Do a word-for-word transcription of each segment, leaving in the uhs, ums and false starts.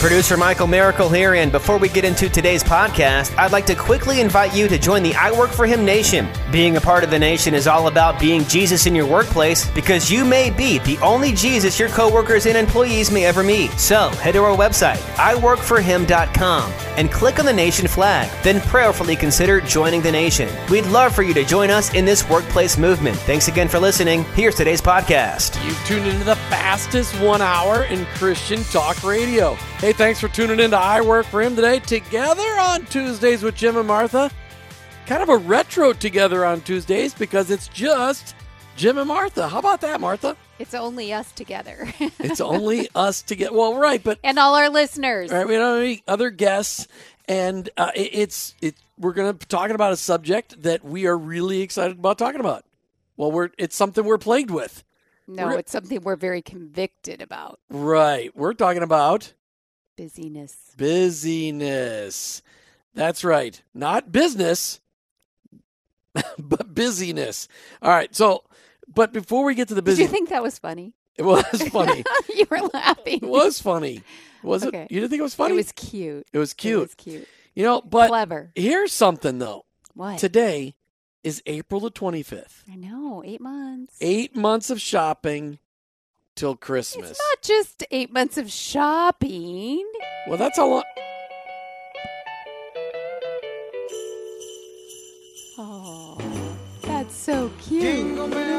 Producer Michael Miracle here, and before we get into today's podcast, I'd like to quickly invite you to join the I Work For Him Nation. Being a part of the nation is all about being Jesus in your workplace, because you may be the only Jesus your coworkers and employees may ever meet. So head to our website, i work for him dot com, and click on the nation flag, then prayerfully consider joining the nation. We'd love for you to join us in this workplace movement. Thanks again for listening. Here's today's podcast. You've tuned into the fastest one hour in Christian talk radio. Hey, thanks for tuning in to I Work For Him today, together on Tuesdays with Jim and Martha. Kind of a retro together on Tuesdays because it's just Jim and Martha. How about that, Martha? It's only us together. It's only us together. Well, right, but and all our listeners. Right, we don't have any other guests, and uh, it, it's it. We're going to be talking about a subject that we are really excited about talking about. Well, we're it's something we're plagued with. No, we're, it's something we're very convicted about. Right, we're talking about busyness. Busyness. That's right. Not business, but busyness. All right, so. But before we get to the business... Did you think that was funny? It was funny. You were laughing. It was funny. Was okay. It? You didn't think it was funny? It was cute. It was cute. It was cute. You know, but... Clever. Here's something, though. What? Today is April the twenty-fifth. I know. Eight months. Eight months of shopping till Christmas. It's not just eight months of shopping. Well, that's a lot... Oh, that's so cute. Jingle bell.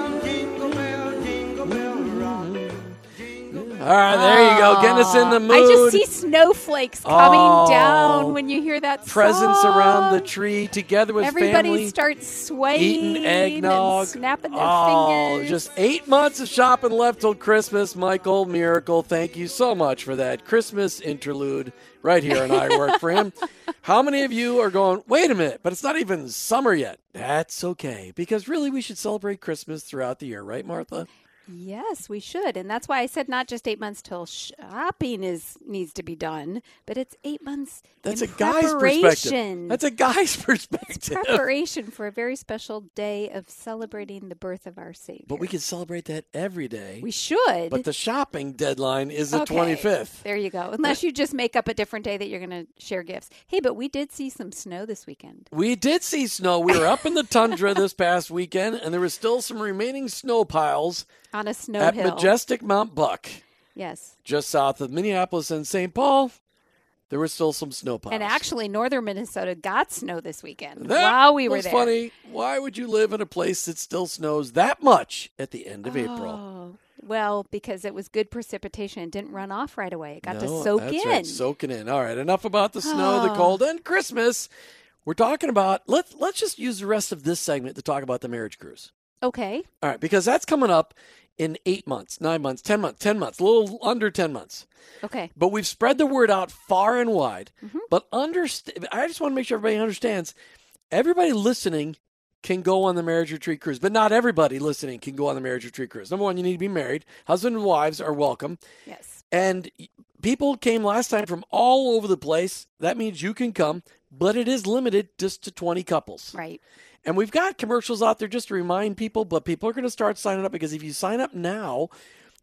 All right, there you go. Getting us in the mood. I just see snowflakes coming oh, down when you hear that presents song. Around the tree, together with everybody family. Everybody starts swaying, eating eggnog, and snapping their oh, fingers. Just eight months of shopping left till Christmas. Michael Miracle, thank you so much for that Christmas interlude right here on I Work For Him. How many of you are going, wait a minute, but it's not even summer yet? That's okay, because really we should celebrate Christmas throughout the year, right, Martha? Yes, we should. And that's why I said not just eight months till shopping is needs to be done, but it's eight months That's in a guy's perspective. That's a guy's perspective. It's preparation for a very special day of celebrating the birth of our Savior. But we can celebrate that every day. We should. But the shopping deadline is the okay. twenty-fifth. There you go. Unless you just make up a different day that you're going to share gifts. Hey, but we did see some snow this weekend. We did see snow. We were up in the tundra this past weekend, and there was still some remaining snow piles. On a snow At hill. At majestic Mount Buck. Yes. Just south of Minneapolis and Saint Paul, there were still some snow piles. And actually, northern Minnesota got snow this weekend that while we were there. That was funny. Why would you live in a place that still snows that much at the end of oh, April? Well, because it was good precipitation. It didn't run off right away. It got no, to soak that's in. Right, soaking in. All right, enough about the snow, oh. the cold, and Christmas. We're talking about, let's, let's just use the rest of this segment to talk about the marriage cruise. Okay. All right, because that's coming up in eight months, nine months, ten months, ten months, a little under ten months. Okay. But we've spread the word out far and wide. Mm-hmm. But understand, I just want to make sure everybody understands, everybody listening can go on the marriage retreat cruise, but not everybody listening can go on the marriage retreat cruise. Number one, you need to be married. Husband and wives are welcome. Yes. And people came last time from all over the place. That means you can come, but it is limited just to twenty couples. Right. And we've got commercials out there just to remind people, but people are going to start signing up because if you sign up now,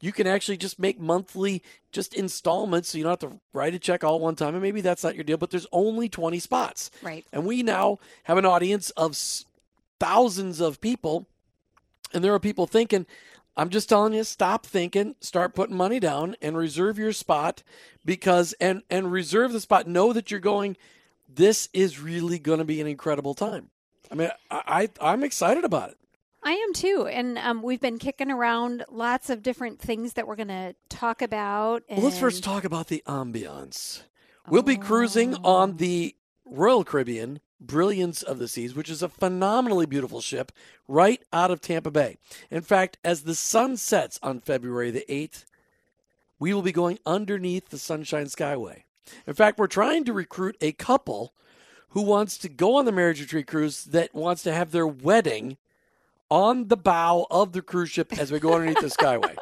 you can actually just make monthly just installments so you don't have to write a check all at one time. And maybe that's not your deal, but there's only twenty spots. Right. And we now have an audience of thousands of people. And there are people thinking, I'm just telling you, stop thinking, start putting money down and reserve your spot because, and, and reserve the spot. Know that you're going, this is really going to be an incredible time. I mean, I, I, I'm excited about it. I am too. And um, we've been kicking around lots of different things that we're going to talk about. And... Well, let's first talk about the ambiance. Oh. We'll be cruising on the Royal Caribbean Brilliance of the Seas, which is a phenomenally beautiful ship right out of Tampa Bay. In fact, as the sun sets on February the eighth, we will be going underneath the Sunshine Skyway. In fact, we're trying to recruit a couple who wants to go on the marriage retreat cruise that wants to have their wedding on the bow of the cruise ship as we go underneath the Skyway.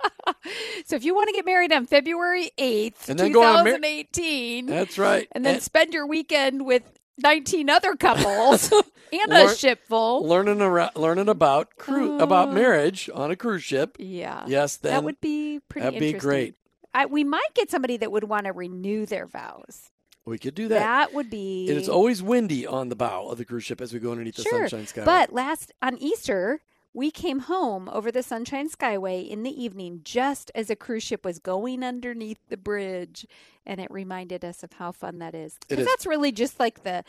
So if you want to get married on February eighth, and then twenty eighteen. Go on mar- that's right. And then and- spend your weekend with nineteen other couples and Learn, a ship full. Learning, around, learning about cru- uh, about marriage on a cruise ship. Yeah. Yes, then. That would be pretty that'd interesting. That'd be great. I, we might get somebody that would want to renew their vows. We could do that. That would be... And it's always windy on the bow of the cruise ship as we go underneath sure. the Sunshine Skyway. But last, on Easter, we came home over the Sunshine Skyway in the evening just as a cruise ship was going underneath the bridge. And it reminded us of how fun that is. Because that's really just like the...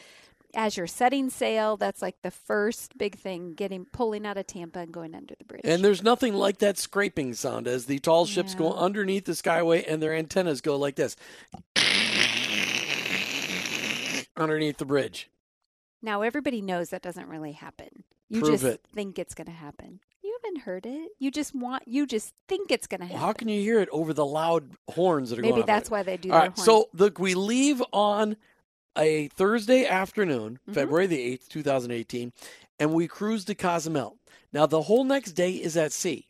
As you're setting sail, that's like the first big thing, getting pulling out of Tampa and going under the bridge. And there's nothing like that scraping sound as the tall ships yeah. go underneath the Skyway and their antennas go like this. Underneath the bridge. Now, everybody knows that doesn't really happen. You Prove just it. think it's going to happen. You haven't heard it. You just want. You just think it's going to happen. Well, how can you hear it over the loud horns that are Maybe going on? Maybe that's why they do All their right, horns. So, look, we leave on... a Thursday afternoon, mm-hmm. February the eighth, twenty eighteen, and we cruised to Cozumel. Now, the whole next day is at sea.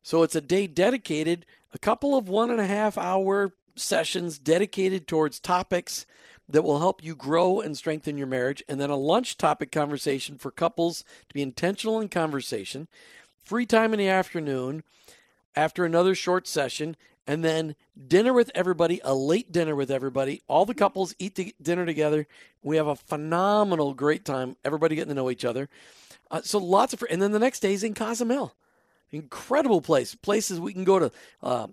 So it's a day dedicated, a couple of one and a half hour sessions dedicated towards topics that will help you grow and strengthen your marriage, and then a lunch topic conversation for couples to be intentional in conversation, free time in the afternoon after another short session, and then dinner with everybody, a late dinner with everybody. All the couples eat t- dinner together. We have a phenomenal, great time. Everybody getting to know each other. Uh, so lots of, fr- and then the next day is in Cozumel. Incredible place. Places we can go to uh,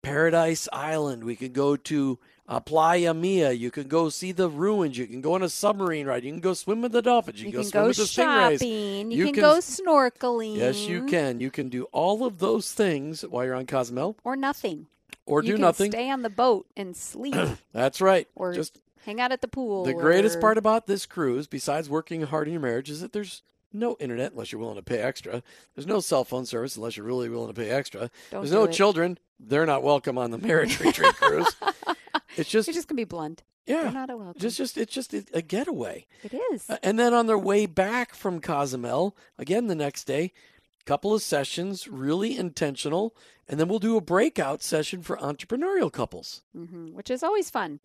Paradise Island. We can go to uh, Playa Mia. You can go see the ruins. You can go on a submarine ride. You can go swim with the dolphins. You, you can go, swim go with shopping. The stingrays. You, you can, can go snorkeling. Yes, you can. You can do all of those things while you're on Cozumel. Or nothing. Or do you can nothing. Stay on the boat and sleep. That's right. Or just hang out at the pool. The or... greatest part about this cruise, besides working hard in your marriage, is that there's no internet unless you're willing to pay extra. There's no cell phone service unless you're really willing to pay extra. Don't there's no it. children. They're not welcome on the marriage retreat cruise. It's just you're just gonna be blunt. Yeah, they're not a welcome. Just, just it's just a getaway. It is. Uh, and then on their way back from Cozumel, again the next day. Couple of sessions, really intentional, and then we'll do a breakout session for entrepreneurial couples. Mm-hmm, which is always fun.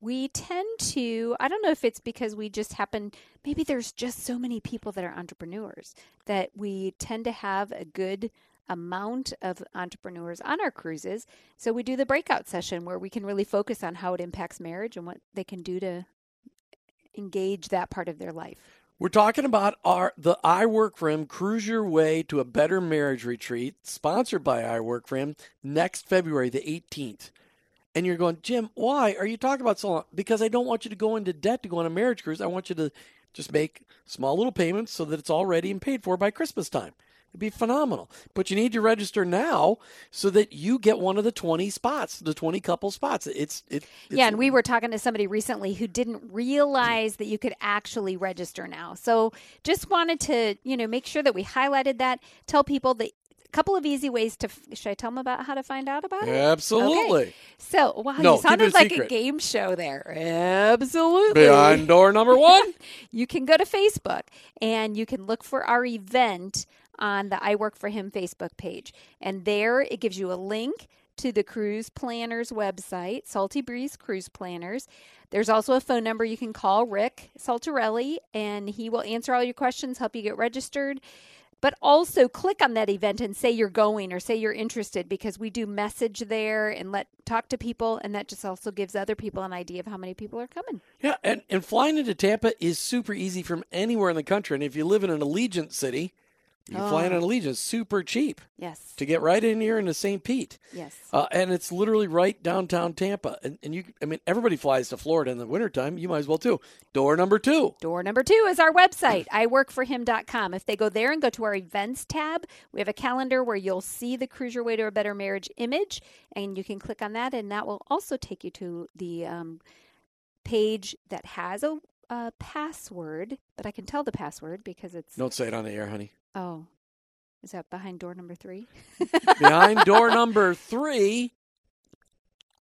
We tend to, I don't know if it's because we just happen, maybe there's just so many people that are entrepreneurs that we tend to have a good amount of entrepreneurs on our cruises. So we do the breakout session where we can really focus on how it impacts marriage and what they can do to engage that part of their life. We're talking about our the I Work For Him Cruise Your Way to a Better Marriage Retreat, sponsored by I Work For Him, next February the eighteenth. And you're going, Jim, why are you talking about so long? Because I don't want you to go into debt to go on a marriage cruise. I want you to just make small little payments so that it's all ready and paid for by Christmas time. It'd be phenomenal. But you need to register now so that you get one of the twenty spots, the twenty couple spots. It's, it, it's Yeah, and we were talking to somebody recently who didn't realize that you could actually register now. So just wanted to, you know, make sure that we highlighted that, tell people the couple of easy ways to, should I tell them about how to find out about it? Absolutely. Okay. So, wow, no, you sounded like a game show there. Absolutely. Behind door number one. You can go to Facebook and you can look for our event on the I Work For Him Facebook page. And there it gives you a link to the Cruise Planners website, Salty Breeze Cruise Planners. There's also a phone number you can call Rick Saltarelli, and he will answer all your questions, help you get registered. But also click on that event and say you're going or say you're interested, because we do message there and let talk to people, and that just also gives other people an idea of how many people are coming. Yeah, and, and flying into Tampa is super easy from anywhere in the country. And if you live in an Allegiant city, you can oh. fly in an Allegiant, super cheap. Yes. To get right in here into Saint Pete. Yes. Uh, and it's literally right downtown Tampa. And, and you, I mean, everybody flies to Florida in the wintertime. You might as well, too. Door number two. Door number two is our website, i work for him dot com. If they go there and go to our events tab, we have a calendar where you'll see the Cruise Your Way to a Better Marriage image. And you can click on that. And that will also take you to the um, page that has a uh, password. But I can tell the password because it's... Don't say it on the air, honey. Oh, is that behind door number three? Behind door number three.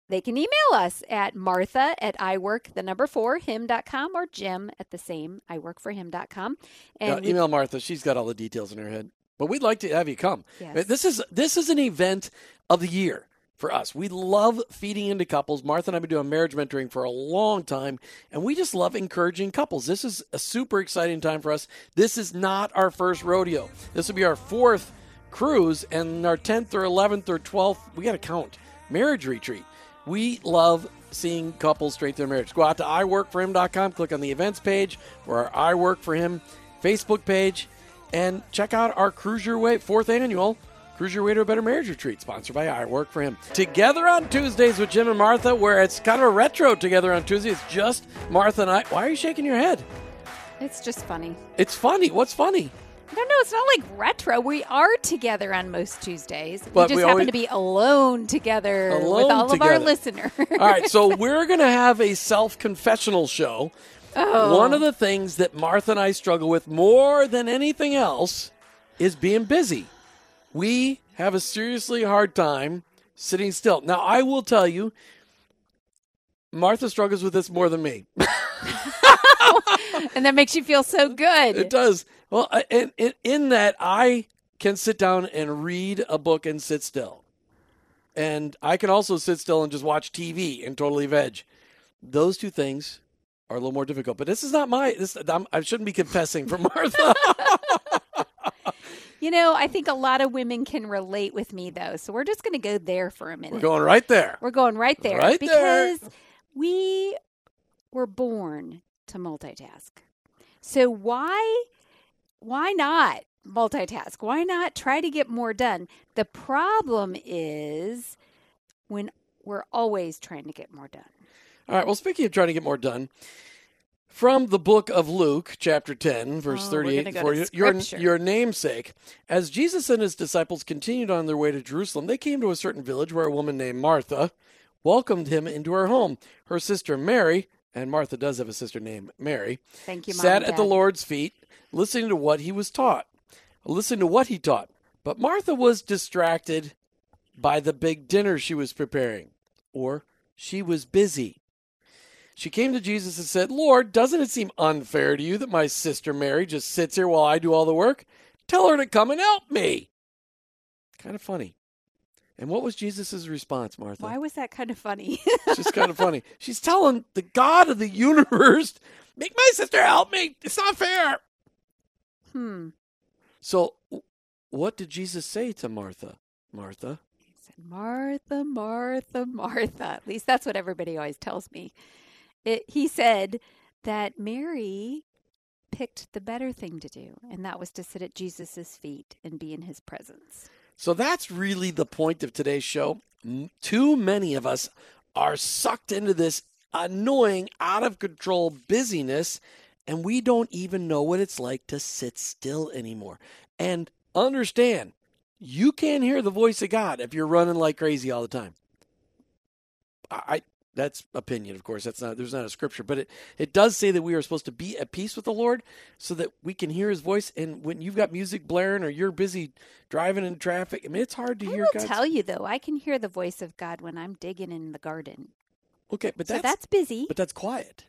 They can email us at Martha at I work, the number four, him dot com, or Jim at the same, I work for him dot com. And yeah, email we- Martha. She's got all the details in her head. But we'd like to have you come. Yes. This is This is an event of the year. For us, we love feeding into couples. Martha and I have been doing marriage mentoring for a long time, and we just love encouraging couples. This is a super exciting time for us. This is not our first rodeo. This will be our fourth cruise and our tenth or eleventh or twelfth. We got to count. marriage retreat. We love seeing couples strengthen their marriage. Go out to i work for him dot com, click on the events page or our I Work For Him Facebook page, and check out our Cruise Your Way, fourth annual Cruise Your Way to a Better Marriage Retreat, sponsored by I Work For Him. Together on Tuesdays with Jim and Martha, where it's kind of a retro Together on Tuesday. It's just Martha and I. Why are you shaking your head? It's just funny. It's funny. What's funny? I don't know. It's not like retro. We are together on most Tuesdays. But we just we happen to be alone together alone with all together. of our listeners. All right. So we're going to have a self-confessional show. Oh. One of the things that Martha and I struggle with more than anything else is being busy. We have a seriously hard time sitting still. Now, I will tell you, Martha struggles with this more than me. And that makes you feel so good. It does. Well, in, in, in that I can sit down and read a book and sit still. And I can also sit still and just watch T V and totally veg. Those two things are a little more difficult. But this is not my, this, I'm, I shouldn't be confessing for Martha. You know, I think a lot of women can relate with me, though. So we're just going to go there for a minute. We're going right there. We're going right there. Right because there. we were born to multitask. So why why not multitask? Why not try to get more done? The problem is when we're always trying to get more done. All right. Well, speaking of trying to get more done, from the book of Luke, chapter ten, verse oh, thirty-eight, go for your, your namesake, as Jesus and his disciples continued on their way to Jerusalem, they came to a certain village where a woman named Martha welcomed him into her home. Her sister Mary, and Martha does have a sister named Mary, Thank you, Mom sat at the Lord's feet, listening to what he was taught. Listen to what he taught. But Martha was distracted by the big dinner she was preparing, or she was busy. She came to Jesus and said, Lord, doesn't it seem unfair to you that my sister Mary just sits here while I do all the work? Tell her to come and help me. Kind of funny. And what was Jesus' response, Martha? Why was that kind of funny? It's just kind of funny. She's telling the God of the universe, make my sister help me. It's not fair. Hmm. So what did Jesus say to Martha? Martha? He said, Martha, Martha, Martha. At least that's what everybody always tells me. It, he said that Mary picked the better thing to do, and that was to sit at Jesus' feet and be in his presence. So that's really the point of today's show. Too many of us are sucked into this annoying, out-of-control busyness, and we don't even know what it's like to sit still anymore. And understand, you can't hear the voice of God if you're running like crazy all the time. I, that's opinion, of course. That's not, there's not a scripture, but it, it does say that we are supposed to be at peace with the Lord so that we can hear his voice. And when you've got music blaring or you're busy driving in traffic, I mean, it's hard to I hear God. I tell you, though, I can hear the voice of God when I'm digging in the garden. Okay, but that's, so that's busy. But that's quiet.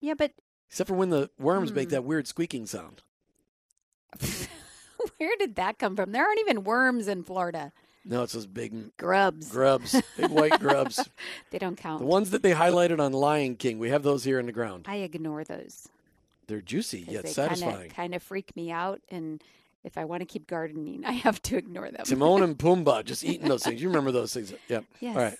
Yeah, but... Except for when the worms hmm. make that weird squeaking sound. Where did that come from? There aren't even worms in Florida. No, it's those big... Grubs. Grubs. Big white grubs. They don't count. The ones that they highlighted on Lion King. We have those here in the ground. I ignore those. They're juicy, yet they satisfying. They kind of freak me out, and if I want to keep gardening, I have to ignore them. Timon and Pumbaa, just eating those things. You remember those things. Yeah. Yes. All right.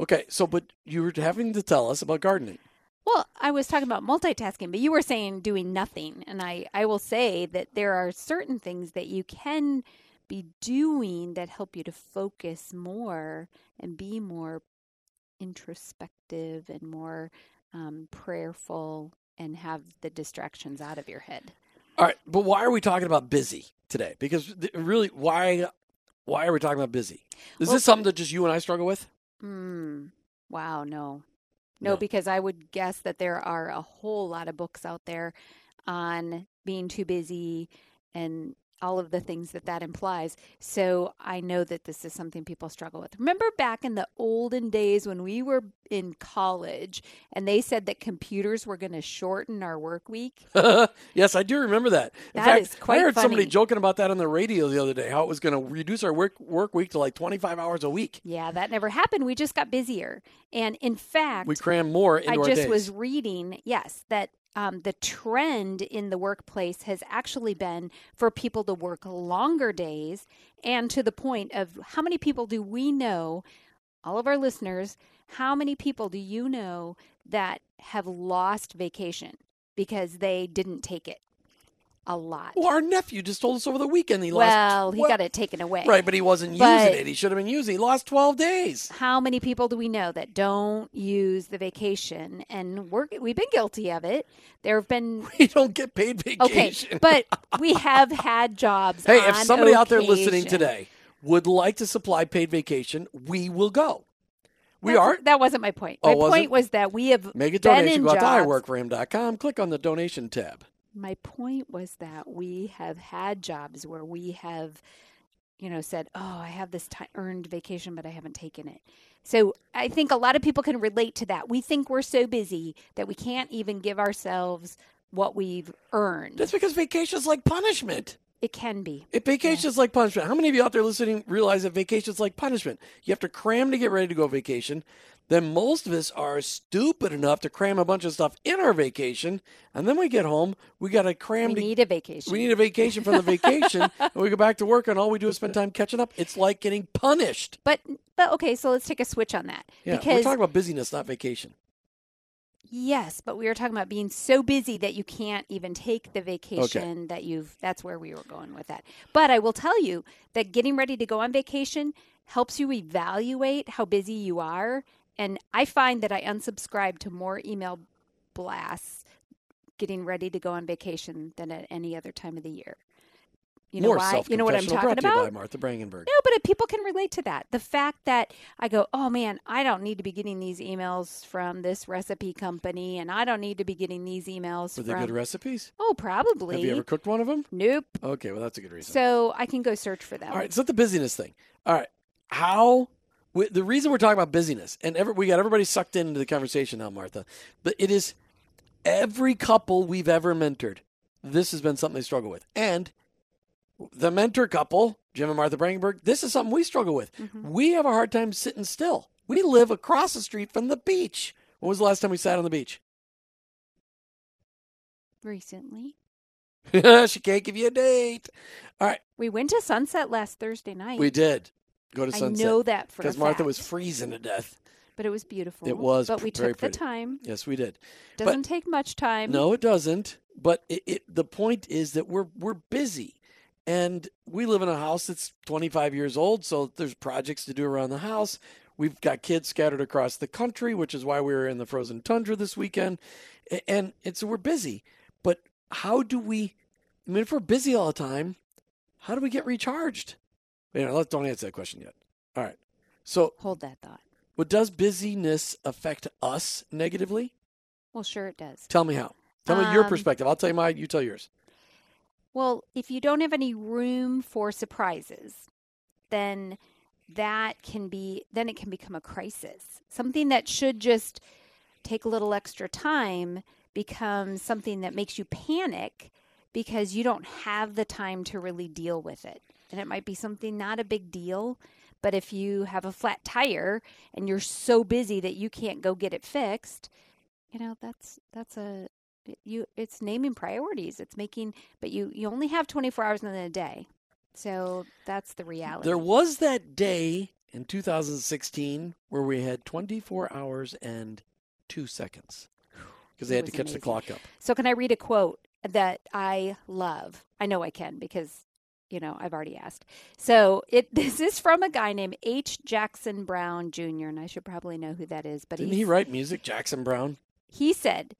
Okay, so, but you were having to tell us about gardening. Well, I was talking about multitasking, but you were saying doing nothing, and I, I will say that there are certain things that you can be doing that help you to focus more and be more introspective and more um, prayerful and have the distractions out of your head. All right. But why are we talking about busy today? Because th- really, why why are we talking about busy? Is well, this something that just you and I struggle with? Mm, wow. No. no. No, because I would guess that there are a whole lot of books out there on being too busy and all of the things that that implies. So I know that this is something people struggle with. Remember back in the olden days when we were in college and they said that computers were going to shorten our work week? Yes, I do remember that. In that fact, is quite I heard funny. somebody joking about that on the radio the other day, how it was going to reduce our work, work week to like twenty-five hours a week. Yeah, that never happened. We just got busier. And in fact, we crammed more into I our days. I just was reading, yes, that Um, the trend in the workplace has actually been for people to work longer days, and to the point of how many people do we know all of our listeners, how many people do you know that have lost vacation because they didn't take it? A lot. Well, our nephew just told us over the weekend he lost. Well, he got it taken away. Right, but he wasn't but using it. He should have been using it. He lost twelve days. How many people do we know that don't use the vacation? And we're, we've been guilty of it. There have been... We don't get paid vacation. Okay, but we have had jobs Hey, on if somebody occasion. Out there listening today would like to supply paid vacation, we will go. We That's, are. That wasn't my point. Oh, my was point it? was that we have Make a donation. Go out to I work for him dot com. Click on the donation tab. My point was that we have had jobs where we have, you know, said, oh, I have this time earned vacation, but I haven't taken it. So I think a lot of people can relate to that. We think we're so busy that we can't even give ourselves what we've earned. That's because vacation is like punishment. It can be. It vacation is yeah. like punishment. How many of you out there listening realize that vacation is like punishment? You have to cram to get ready to go vacation. Then most of us are stupid enough to cram a bunch of stuff in our vacation, and then we get home, we got to cram. We to, need a vacation. We need a vacation from the vacation, and we go back to work, and all we do is spend time catching up. It's like getting punished. But, but okay, so let's take a switch on that. Yeah, because we're talking about busyness, not vacation. Yes, but we were talking about being so busy that you can't even take the vacation okay. that you've, that's where we were going with that. But I will tell you that getting ready to go on vacation helps you evaluate how busy you are. And I find that I unsubscribe to more email blasts getting ready to go on vacation than at any other time of the year. You know more why? You know what I'm talking about? By Martha Brangenberg. No, but if people can relate to that. The fact that I go, oh man, I don't need to be getting these emails from this recipe company, and I don't need to be getting these emails. Were from... they good recipes? Oh, probably. Have you ever cooked one of them? Nope. Okay, well that's a good reason. So I can go search for them. All right. So the busyness thing. All right. How? We, the reason we're talking about busyness, and every, we got everybody sucked into the conversation now, Martha, but it is every couple we've ever mentored, this has been something they struggle with. And the mentor couple, Jim and Martha Brangenberg, this is something we struggle with. Mm-hmm. We have a hard time sitting still. We live across the street from the beach. When was the last time we sat on the beach? Recently. She can't give you a date. All right. We went to Sunset last Thursday night. We did. Go to Sunset. I know that for a fact. Because Martha was freezing to death. But it was beautiful. It was But pr- we took very pretty. the time. Yes, we did. Doesn't but, take much time. No, it doesn't. But it, it, the point is that we're we're busy. And we live in a house that's twenty-five years old, so there's projects to do around the house. We've got kids scattered across the country, which is why we were in the frozen tundra this weekend. And, and, and so we're busy. But how do we, I mean, if we're busy all the time, how do we get recharged? You know, let's don't answer that question yet. All right. So hold that thought. What does busyness affect us negatively? Well, sure it does. Tell me how. Tell um, me your perspective. I'll tell you mine. You tell yours. Well, if you don't have any room for surprises, then that can be, then it can become a crisis. Something that should just take a little extra time becomes something that makes you panic because you don't have the time to really deal with it. And it might be something not a big deal, but if you have a flat tire and you're so busy that you can't go get it fixed, you know, that's that's a you it's naming priorities. It's making but you you only have twenty-four hours in a day. So that's the reality. There was that day in two thousand sixteen where we had twenty-four hours and two seconds because they had to catch the clock up. So can I read a quote that I love? I know I can because you know, I've already asked. So it this is from a guy named H. Jackson Brown, Junior, and I should probably know who that is. But didn't he write music, Jackson Brown? He said,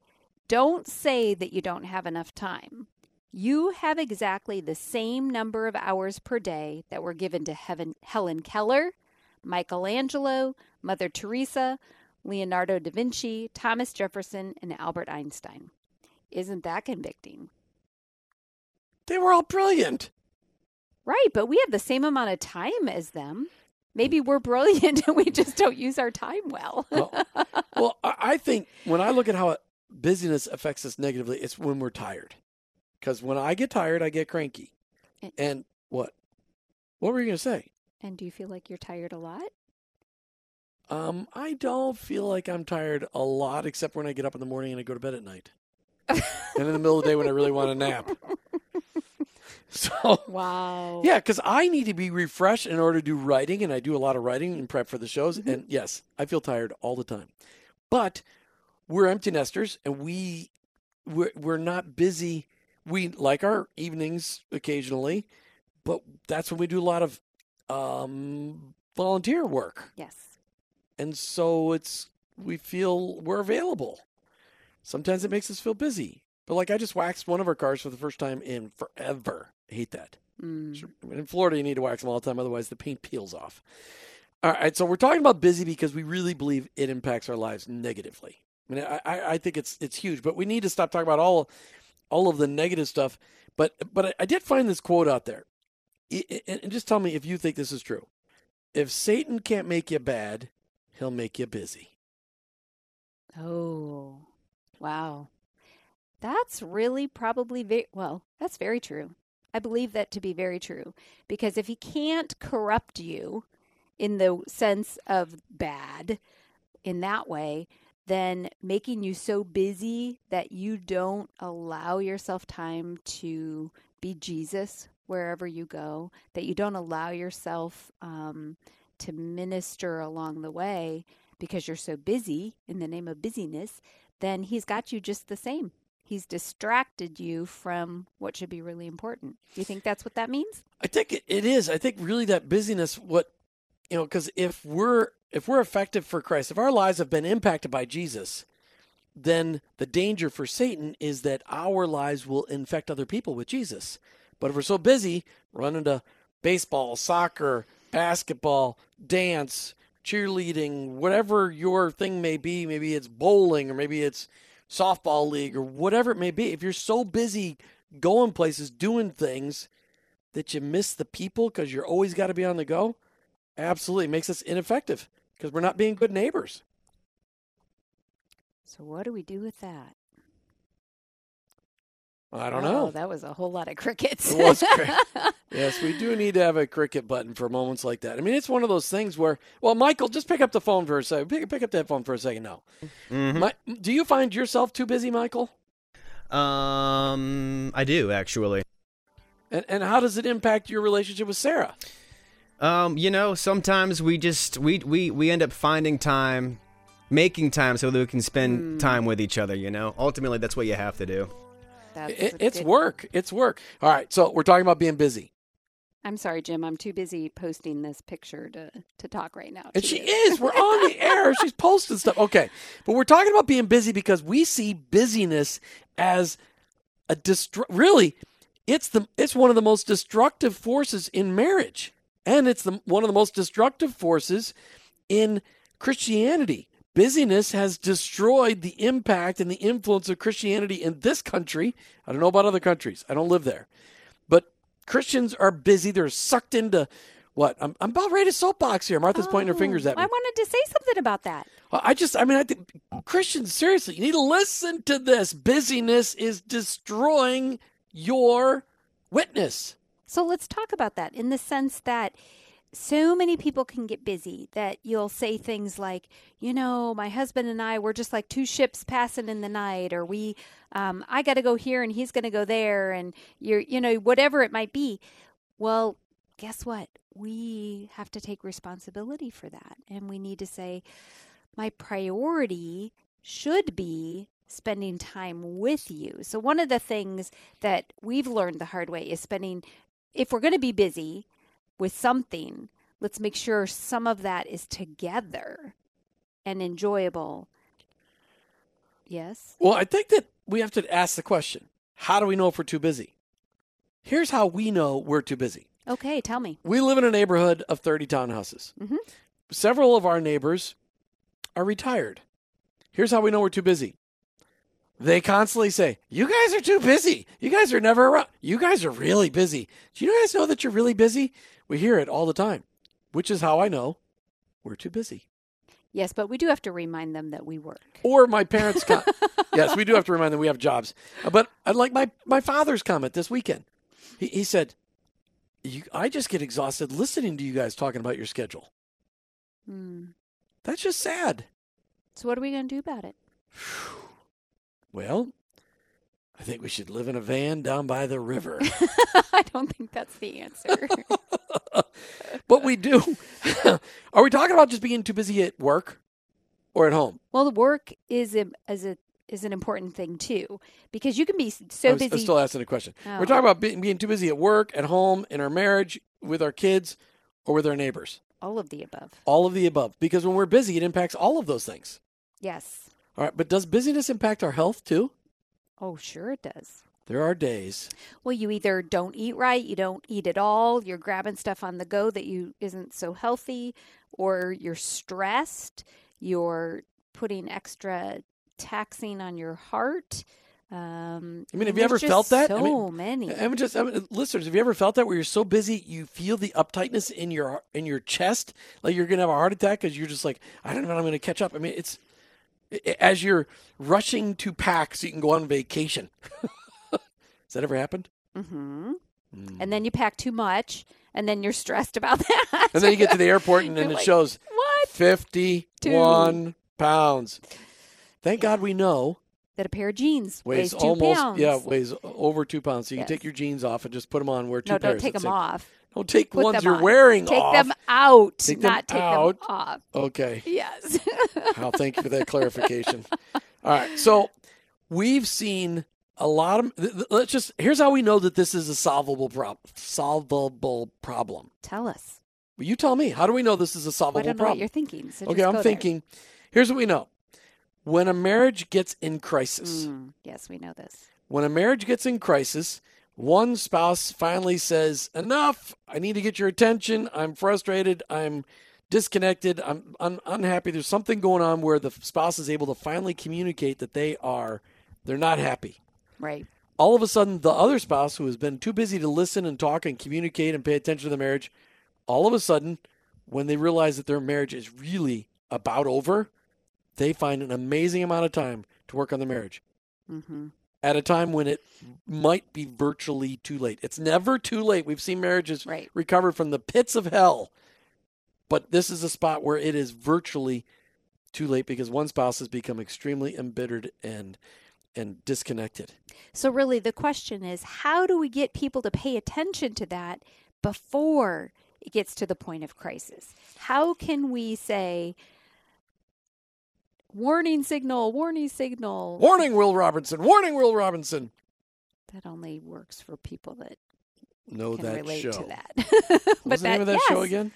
"Don't say that you don't have enough time. You have exactly the same number of hours per day that were given to Heaven, Helen Keller, Michelangelo, Mother Teresa, Leonardo da Vinci, Thomas Jefferson, and Albert Einstein." Isn't that convicting? They were all brilliant. Right, but we have the same amount of time as them. Maybe we're brilliant and we just don't use our time well. well, well, I think when I look at how busyness affects us negatively, it's when we're tired. Because when I get tired, I get cranky. And, and what? What were you going to say? And do you feel like you're tired a lot? Um, I don't feel like I'm tired a lot, except when I get up in the morning and I go to bed at night. And in the middle of the day when I really want to nap. So wow. Yeah, because I need to be refreshed in order to do writing, and I do a lot of writing and prep for the shows. Mm-hmm. And yes, I feel tired all the time. But we're empty nesters, and we we're, we're not busy. We like our evenings occasionally, but that's when we do a lot of um, volunteer work. Yes. And so it's we feel we're available. Sometimes it makes us feel busy. But like I just waxed one of our cars for the first time in forever. I hate that. Mm. In Florida, you need to wax them all the time. Otherwise, the paint peels off. All right. So we're talking about busy because we really believe it impacts our lives negatively. I mean, I, I think it's it's huge. But we need to stop talking about all, all of the negative stuff. But but I, I did find this quote out there. It, it, and just tell me if you think this is true. If Satan can't make you bad, he'll make you busy. Oh, wow. That's really probably very, well, that's very true. I believe that to be very true, because if he can't corrupt you in the sense of bad in that way, then making you so busy that you don't allow yourself time to be Jesus wherever you go, that you don't allow yourself um, to minister along the way because you're so busy in the name of busyness, then he's got you just the same. He's distracted you from what should be really important. Do you think that's what that means? I think it, it is. I think really that busyness, what, you know, because if we're if we're effective for Christ, if our lives have been impacted by Jesus, then the danger for Satan is that our lives will infect other people with Jesus. But if we're so busy running to baseball, soccer, basketball, dance, cheerleading, whatever your thing may be, maybe it's bowling or maybe it's softball league or whatever it may be. If you're so busy going places, doing things that you miss the people because you're always got to be on the go, absolutely makes us ineffective because we're not being good neighbors. So what do we do with that? I don't oh, know. That was a whole lot of crickets. It was crickets. Yes, we do need to have a cricket button for moments like that. I mean, it's one of those things where, well, Michael, just pick up the phone for a second. Pick, pick up that phone for a second now. Mm-hmm. My, do you find yourself too busy, Michael? Um, I do, actually. And, and how does it impact your relationship with Sarah? Um, you know, sometimes we just, we, we, we end up finding time, making time so that we can spend mm. time with each other, you know? Ultimately, that's what you have to do. It, it's good. work. It's work. All right. So we're talking about being busy. I'm sorry, Jim. I'm too busy posting this picture to, to talk right now. And she you. is. We're on the air. She's posting stuff. Okay. But we're talking about being busy because we see busyness as a destru- really, it's the it's one of the most destructive forces in marriage. And it's the one of the most destructive forces in Christianity. Busyness has destroyed the impact and the influence of Christianity in this country. I don't know about other countries. I don't live there. But Christians are busy. They're sucked into what? I'm, I'm about ready to soapbox here. Martha's oh, pointing her fingers at me. I wanted to say something about that. I just, I mean, I think Christians, seriously, you need to listen to this. Busyness is destroying your witness. So let's talk about that in the sense that so many people can get busy that you'll say things like, you know, my husband and I, we're just like two ships passing in the night, or we, um, I got to go here and he's going to go there, and you're, you know, whatever it might be. Well, guess what? We have to take responsibility for that. And we need to say, my priority should be spending time with you. So one of the things that we've learned the hard way is spending, if we're going to be busy with something, let's make sure some of that is together and enjoyable. Yes? Well, I think that we have to ask the question, how do we know if we're too busy? Here's how we know we're too busy. Okay, tell me. We live in a neighborhood of thirty townhouses. Mm-hmm. Several of our neighbors are retired. Here's how we know we're too busy. They constantly say, you guys are too busy. You guys are never around. You guys are really busy. Do you guys know that you're really busy? We hear it all the time, which is how I know we're too busy. Yes, but we do have to remind them that we work. Or my parents' com- Yes, we do have to remind them we have jobs. But I like my, my father's comment this weekend. He, he said, you, I just get exhausted listening to you guys talking about your schedule. Mm. That's just sad. So what are we going to do about it? Well, I think we should live in a van down by the river. I don't think that's the answer. But we do. Are we talking about just being too busy at work or at home? Well, the work is a, is a is an important thing, too, because you can be so I'm, busy. I'm still asking a question. Oh. We're talking about be, being too busy at work, at home, in our marriage, with our kids, or with our neighbors. All of the above. All of the above. Because when we're busy, it impacts all of those things. Yes. All right. But does busyness impact our health, too? Oh, sure it does. There are days. Well, you either don't eat right, you don't eat at all, you're grabbing stuff on the go that you isn't so healthy, or you're stressed, you're putting extra taxing on your heart. Um, I mean, have you ever felt that? So I mean, many. I'm just, I mean, listeners, have you ever felt that where you're so busy, you feel the uptightness in your in your chest, like you're going to have a heart attack because you're just like, I don't know when I'm going to catch up. I mean, it's as you're rushing to pack so you can go on vacation. Has that ever happened? Mm-hmm. Mm. And then you pack too much, and then you're stressed about that. And then you get to the airport, and then like, it shows what? fifty-one Two. pounds. Thank yeah. God we know that a pair of jeans weighs, weighs two almost, pounds. Yeah, weighs over two pounds. So you yes. can take your jeans off and just put them on. Wear two no, pairs. No, don't take them safe. off. Don't take put ones you're on. wearing take off. Take them out, take not them take out. them off. Okay. Yes. Wow, thank you for that clarification. All right, so we've seen a lot of. Let's just. Here's how we know that this is a solvable problem. Solvable problem. Tell us. Well, you tell me. How do we know this is a solvable problem? I don't know problem? what you're thinking. So okay, I'm thinking. There. Here's what we know. When a marriage gets in crisis. Mm, yes, we know this. When a marriage gets in crisis, one spouse finally says, "Enough! I need to get your attention. I'm frustrated. I'm disconnected. I'm un- unhappy." There's something going on where the spouse is able to finally communicate that they are they're not happy. Right. All of a sudden, the other spouse who has been too busy to listen and talk and communicate and pay attention to the marriage, all of a sudden, when they realize that their marriage is really about over, they find an amazing amount of time to work on the marriage mm-hmm. at a time when it might be virtually too late. It's never too late. We've seen marriages right. recover from the pits of hell, but this is a spot where it is virtually too late because one spouse has become extremely embittered and and disconnected. So really the question is, how do we get people to pay attention to that before it gets to the point of crisis? How can we say, warning signal, warning signal. Warning, Will Robinson. Warning, Will Robinson. That only works for people that know can that relate show. to that. What was but the that, name of that yes. show again?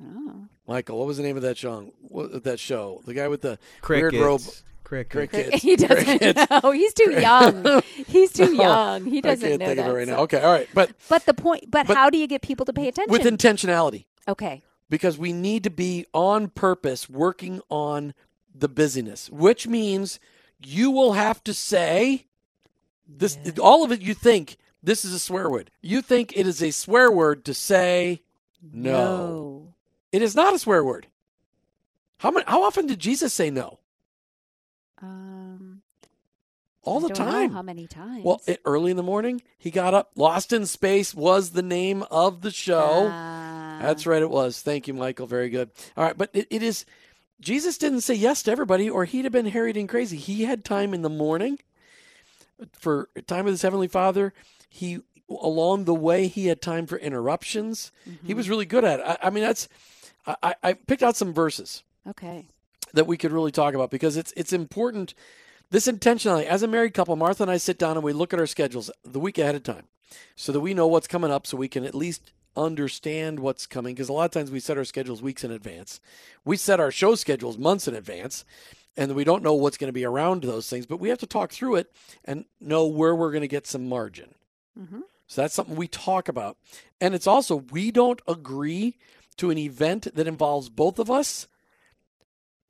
Oh. Michael, what was the name of that song? What, that show? The guy with the Crickets. weird robe. Crickets. Crickets. He doesn't Crickets. know. He's too young. He's too young. He doesn't know I can't know think that, of it right so. now. Okay, all right. But, but the point, but, but how do you get people to pay attention? With intentionality. Okay. Because we need to be on purpose working on the busyness, which means you will have to say this. Yeah. All of it, you think this is a swear word. You think it is a swear word to say no. no. It is not a swear word. How many? How often did Jesus say no? Um, all the I don't time. Know how many times? Well, it, early in the morning, he got up. Lost in Space was the name of the show. Uh, That's right. It was. Thank you, Michael. Very good. All right, but it, it is. Jesus didn't say yes to everybody or he'd have been harried and crazy. He had time in the morning for time with his Heavenly Father. He, along the way, he had time for interruptions. Mm-hmm. He was really good at it. I, I mean, that's, I, I picked out some verses. Okay. That we could really talk about because it's, it's important. This intentionality, as a married couple, Martha and I sit down and we look at our schedules the week ahead of time so that we know what's coming up so we can at least understand what's coming, because a lot of times we set our schedules weeks in advance. We set our show schedules months in advance, and we don't know what's going to be around those things, but we have to talk through it and know where we're going to get some margin. Mm-hmm. So that's something we talk about. And it's also, we don't agree to an event that involves both of us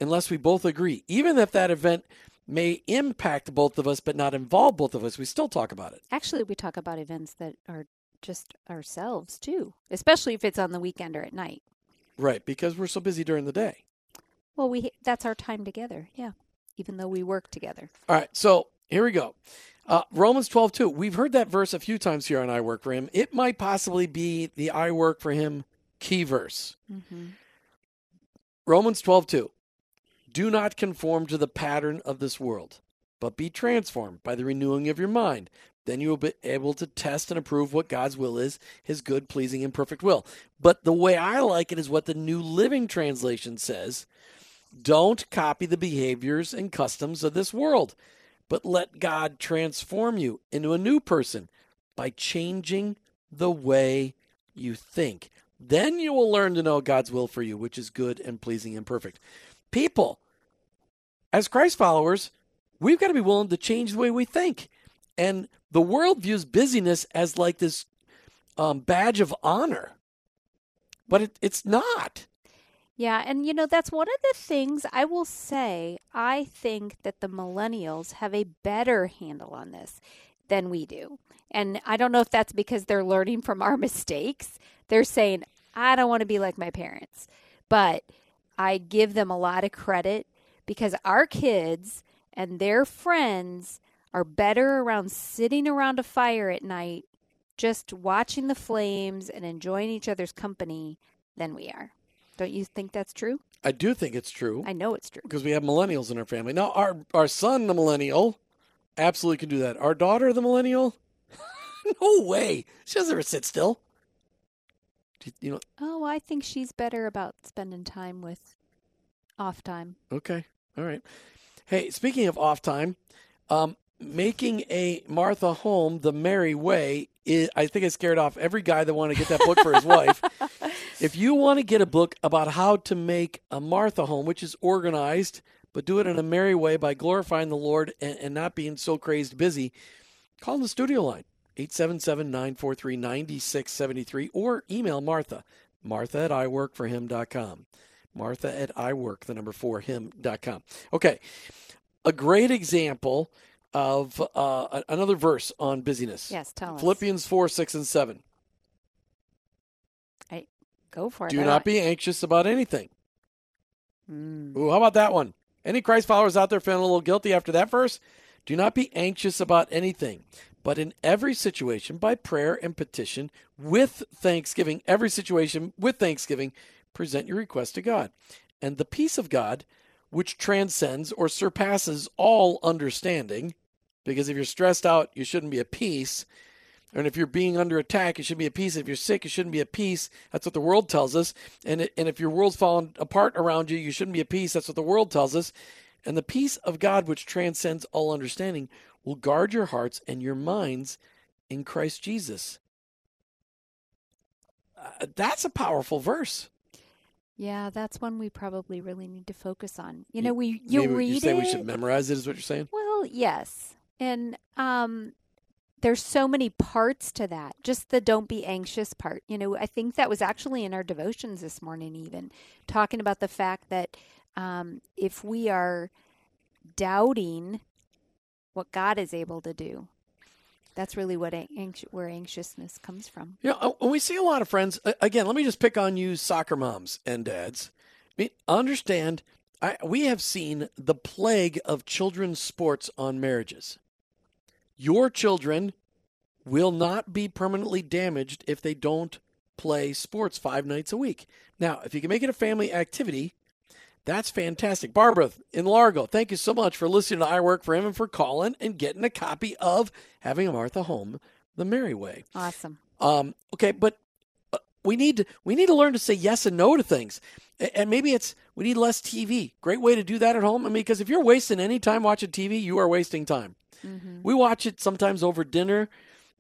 unless we both agree. Even if that event may impact both of us but not involve both of us, we still talk about it. Actually, we talk about events that are just ourselves too, especially if it's on the weekend or at night. Right, because we're so busy during the day. Well, we that's our time together, yeah, even though we work together. All right, so here we go. Uh, Romans twelve two. We've heard that verse a few times here on I Work For Him. It might possibly be the I Work For Him key verse. Mm-hmm. Romans twelve two. Do not conform to the pattern of this world, but be transformed by the renewing of your mind. Then you will be able to test and approve what God's will is, his good, pleasing, and perfect will. But the way I like it is what the New Living Translation says. Don't copy the behaviors and customs of this world, but let God transform you into a new person by changing the way you think. Then you will learn to know God's will for you, which is good and pleasing and perfect. People, as Christ followers, we've got to be willing to change the way we think. And the world views busyness as like this um, badge of honor, but it, it's not. Yeah, and you know, that's one of the things I will say. I think that the millennials have a better handle on this than we do. And I don't know if that's because they're learning from our mistakes. They're saying, I don't want to be like my parents. But I give them a lot of credit because our kids and their friends are better around sitting around a fire at night, just watching the flames and enjoying each other's company than we are. Don't you think that's true? I do think it's true. I know it's true. Because we have millennials in our family. Now, our, our son, the millennial, absolutely can do that. Our daughter, the millennial, no way. She doesn't ever sit still. You know. Oh, I think she's better about spending time with off time. Okay. All right. Hey, speaking of off time, um, making a Martha home the merry way is, I think I scared off every guy that wanted to get that book for his wife. If you want to get a book about how to make a Martha home, which is organized, but do it in a merry way by glorifying the Lord and, and not being so crazed busy, call the studio line, eight seven seven, nine four three, nine six seven three, or email Martha, Martha at I work for him dot com. Martha at iwork, the number four, him dot com. Okay, a great example of uh, another verse on busyness. Yes, tell us. Philippians four, six, and seven. I, go for it. Do not be anxious about anything. Mm. Ooh, how about that one? Any Christ followers out there feeling a little guilty after that verse? Do not be anxious about anything, but in every situation, by prayer and petition, with thanksgiving, every situation with thanksgiving, present your request to God. And the peace of God, which transcends or surpasses all understanding, because if you're stressed out, you shouldn't be at peace. And if you're being under attack, it should be at peace. If you're sick, it shouldn't be at peace. That's what the world tells us. And, it, and if your world's falling apart around you, you shouldn't be at peace. That's what the world tells us. And the peace of God, which transcends all understanding, will guard your hearts and your minds in Christ Jesus. Uh, that's a powerful verse. Yeah, that's one we probably really need to focus on. You know, we you Maybe read you say it. We should memorize it, is what you're saying? Well, yes. And um, there's so many parts to that. Just the don't be anxious part. You know, I think that was actually in our devotions this morning even, talking about the fact that um, if we are doubting what God is able to do, that's really what anx- where anxiousness comes from. Yeah, you know, we see a lot of friends. Again, let me just pick on you soccer moms and dads. I mean, understand, I, we have seen the plague of children's sports on marriages. Your children will not be permanently damaged if they don't play sports five nights a week. Now, if you can make it a family activity, that's fantastic. Barbara in Largo, thank you so much for listening to I Work For Him and for calling and getting a copy of Having a Martha Home the Merry Way. Awesome. Um, okay, but we need to, we need to learn to say yes and no to things. And maybe it's we need less T V. Great way to do that at home. I mean, because if you're wasting any time watching T V, you are wasting time. Mm-hmm. We watch it sometimes over dinner.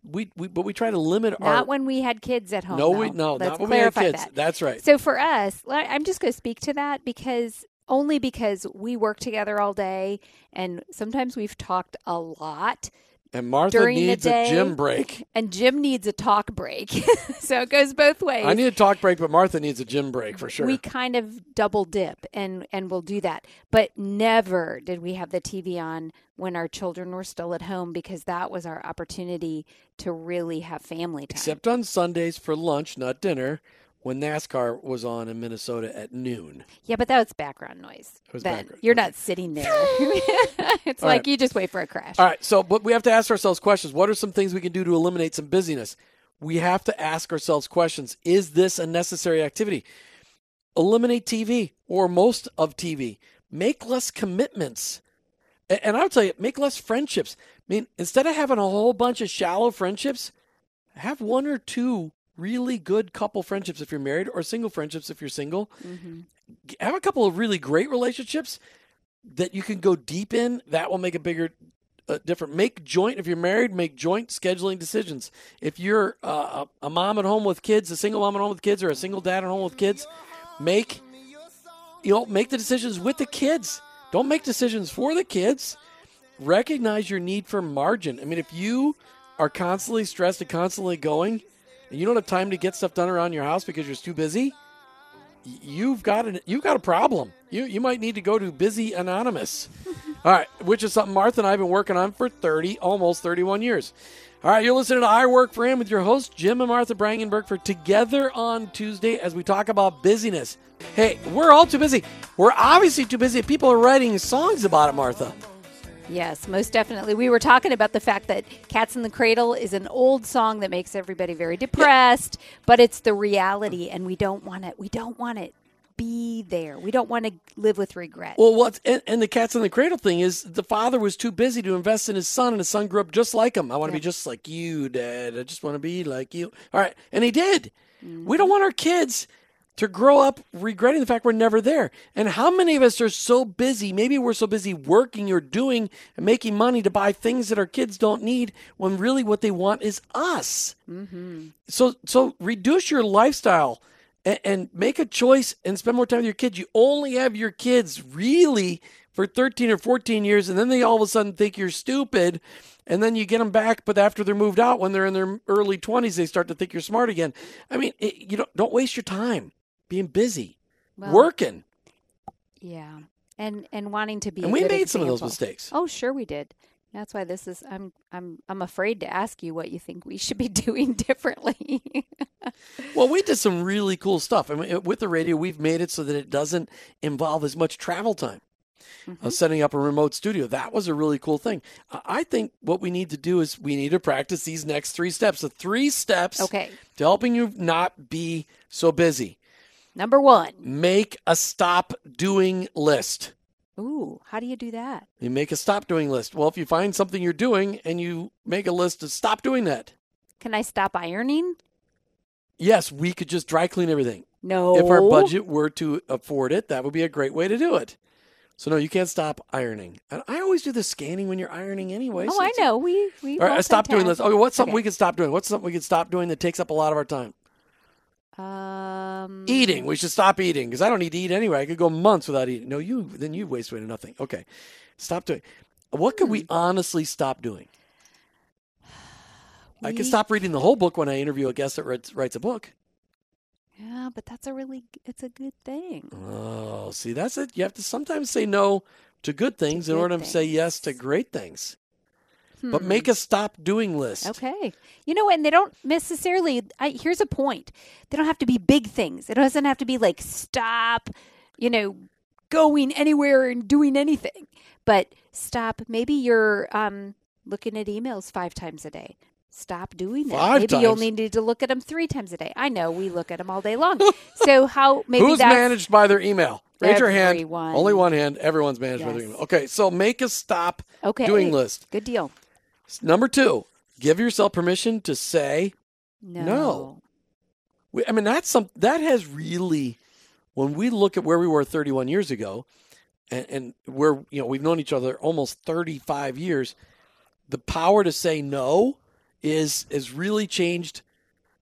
We, we but we try to limit not our not when we had kids at home. No, though. we no, Let's not when we had kids. That. That's right. So for us, I'm just going to speak to that because only because we work together all day, and sometimes we've talked a lot. And Martha needs a gym break, and Jim needs a talk break. So it goes both ways. I need a talk break, but Martha needs a gym break for sure. We kind of double dip, and and we'll do that. But never did we have the T V on when our children were still at home, because that was our opportunity to really have family time. Except on Sundays for lunch, not dinner, when NASCAR was on in Minnesota at noon. Yeah, but that was background noise. It was background. You're not sitting there. It's all like right. You just wait for a crash. All right, so but we have to ask ourselves questions. What are some things we can do to eliminate some busyness? We have to ask ourselves questions. Is this a necessary activity? Eliminate T V or most of T V. Make less commitments. And I'll tell you, make less friendships. I mean, instead of having a whole bunch of shallow friendships, have one or two really good couple friendships if you're married, or single friendships if you're single. Mm-hmm. Have a couple of really great relationships that you can go deep in. That will make a bigger uh, difference. Make joint, if you're married, make joint scheduling decisions. If you're uh, a, a mom at home with kids, a single mom at home with kids, or a single dad at home with kids, make you know make the decisions with the kids. Don't make decisions for the kids. Recognize your need for margin. I mean, if you are constantly stressed and constantly going, and you don't have time to get stuff done around your house because you're too busy, you've got an, you've got a problem. You you might need to go to Busy Anonymous. All right, which is something Martha and I have been working on for thirty, almost thirty-one years. All right, you're listening to I Work For Him with your hosts, Jim and Martha Brangenberg, for Together on Tuesday as we talk about busyness. Hey, we're all too busy. We're obviously too busy. People are writing songs about it, Martha. Yes, most definitely. We were talking about the fact that Cats in the Cradle is an old song that makes everybody very depressed, yeah. but it's the reality, and we don't want it. We don't want it be there. We don't want to live with regret. Well, what and, and the Cats in the Cradle thing is the father was too busy to invest in his son, and his son grew up just like him. I want to yeah. be just like you, Dad. I just want to be like you. All right, and he did. Mm-hmm. We don't want our kids to grow up regretting the fact we're never there. And how many of us are so busy, maybe we're so busy working or doing and making money to buy things that our kids don't need when really what they want is us. Mm-hmm. So so reduce your lifestyle and, and make a choice and spend more time with your kids. You only have your kids really for thirteen or fourteen years, and then they all of a sudden think you're stupid. And then you get them back, but after they're moved out, when they're in their early twenties, they start to think you're smart again. I mean, it, you don't, don't waste your time being busy, well, working. Yeah. And and wanting to be And a we good made example. Some of those mistakes. Oh, sure we did. That's why this is I'm I'm I'm afraid to ask you what you think we should be doing differently. Well, we did some really cool stuff. I mean, with the radio, we've made it so that it doesn't involve as much travel time. Mm-hmm. Uh, setting up a remote studio. That was a really cool thing. Uh, I think what we need to do is we need to practice these next three steps. The three steps okay. to helping you not be so busy. Number one. Make a stop doing list. Ooh, how do you do that? You make a stop doing list. Well, if you find something you're doing and you make a list to stop doing that. Can I stop ironing? Yes, we could just dry clean everything. No. If our budget were to afford it, that would be a great way to do it. So, no, you can't stop ironing. And I always do the scanning when you're ironing anyway. Oh, so I know. We, we all right, stop doing list. Okay, what's something okay. we could stop doing? What's something we could stop doing that takes up a lot of our time? Um, eating. We should stop eating because I don't need to eat anyway. I could go months without eating. No, you then you waste away to nothing. Okay, stop doing. What could hmm. we honestly stop doing? We, I could stop reading the whole book when I interview a guest that writes, writes a book. Yeah, but that's a really it's a good thing. Oh, see, that's it. You have to sometimes say no to good things to in good order things. to say yes to great things. Hmm. But make a stop doing list. Okay. You know, and they don't necessarily, I, here's a point. They don't have to be big things. It doesn't have to be like stop, you know, going anywhere and doing anything. But stop. Maybe you're um, looking at emails five times a day. Stop doing that. Five maybe times. You only need to look at them three times a day. I know. We look at them all day long. So how, maybe Who's that's managed by their email? Raise your hand. Only one hand. Everyone's managed yes. by their email. Okay. So make a stop okay. doing list. Good deal. Number two, give yourself permission to say no. no. We, I mean, that's some, that has really, when we look at where we were thirty-one years ago, and, and where you know we've known each other almost thirty-five years, the power to say no is is really changed,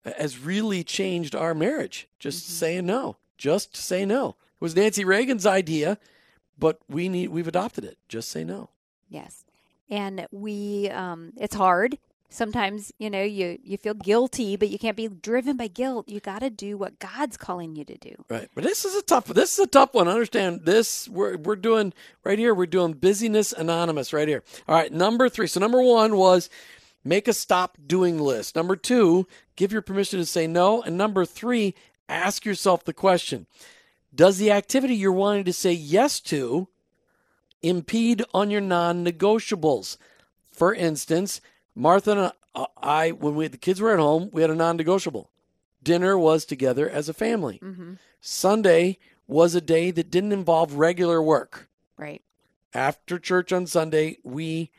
has really changed our marriage. Just mm-hmm. saying no. Just say no. It was Nancy Reagan's idea, but we need we've adopted it. Just say no. Yes. And we, um, it's hard. Sometimes, you know, you, you feel guilty, but you can't be driven by guilt. You got to do what God's calling you to do. Right. But this is a tough, this is a tough one. Understand this. We're, we're doing right here. We're doing Busyness Anonymous right here. All right. Number three. So number one was make a stop doing list. Number two, give your permission to say no. And number three, ask yourself the question, does the activity you're wanting to say yes to impede on your non-negotiables? For instance, Martha and I, when we the kids were at home, we had a non-negotiable. Dinner was together as a family. Mm-hmm. Sunday was a day that didn't involve regular work. Right. after church on Sunday, we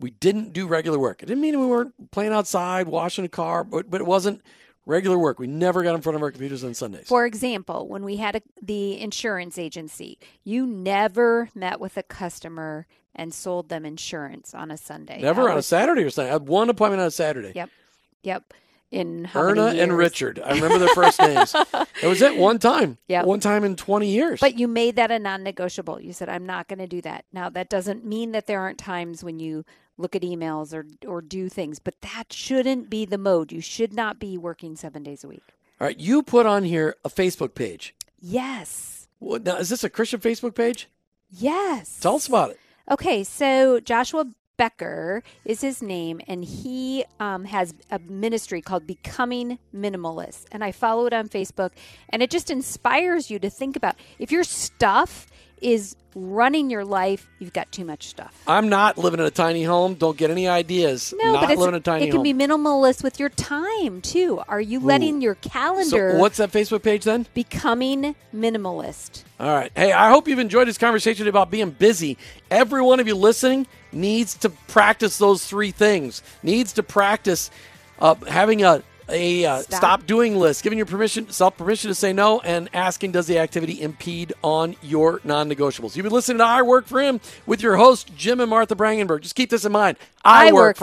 we didn't do regular work. It didn't mean we weren't playing outside, washing a car, but, but it wasn't regular work. We never got in front of our computers on Sundays. For example, when we had a, the insurance agency, you never met with a customer and sold them insurance on a Sunday. Never that on was... a Saturday or Sunday. I had one appointment on a Saturday. Yep. Yep. In how Erna many years? And Richard. I remember their first names. It was it one time. Yeah. One time in twenty years. But you made that a non-negotiable. You said, I'm not going to do that. Now, that doesn't mean that there aren't times when you look at emails or, or do things, but that shouldn't be the mode. You should not be working seven days a week. All right. You put on here a Facebook page. Yes. Well, now, is this a Christian Facebook page? Yes. Tell us about it. Okay. So Joshua Becker is his name, and he um, has a ministry called Becoming Minimalist. And I follow it on Facebook, and it just inspires you to think about if your stuff is running your life, you've got too much stuff. I'm not living in a tiny home. Don't get any ideas. No, not but it's, living in a tiny it can home. Be minimalist with your time, too. Are you letting Ooh. Your calendar... So what's that Facebook page, then? Becoming Minimalist. All right. Hey, I hope you've enjoyed this conversation about being busy. Every one of you listening needs to practice those three things. Needs to practice uh, having a, a uh, stop. stop doing list, giving your permission, self permission to say no, and asking, does the activity impede on your non-negotiables? You've been listening to I Work For Him with your host, Jim and Martha Brangenberg. Just keep this in mind. I, I work, work for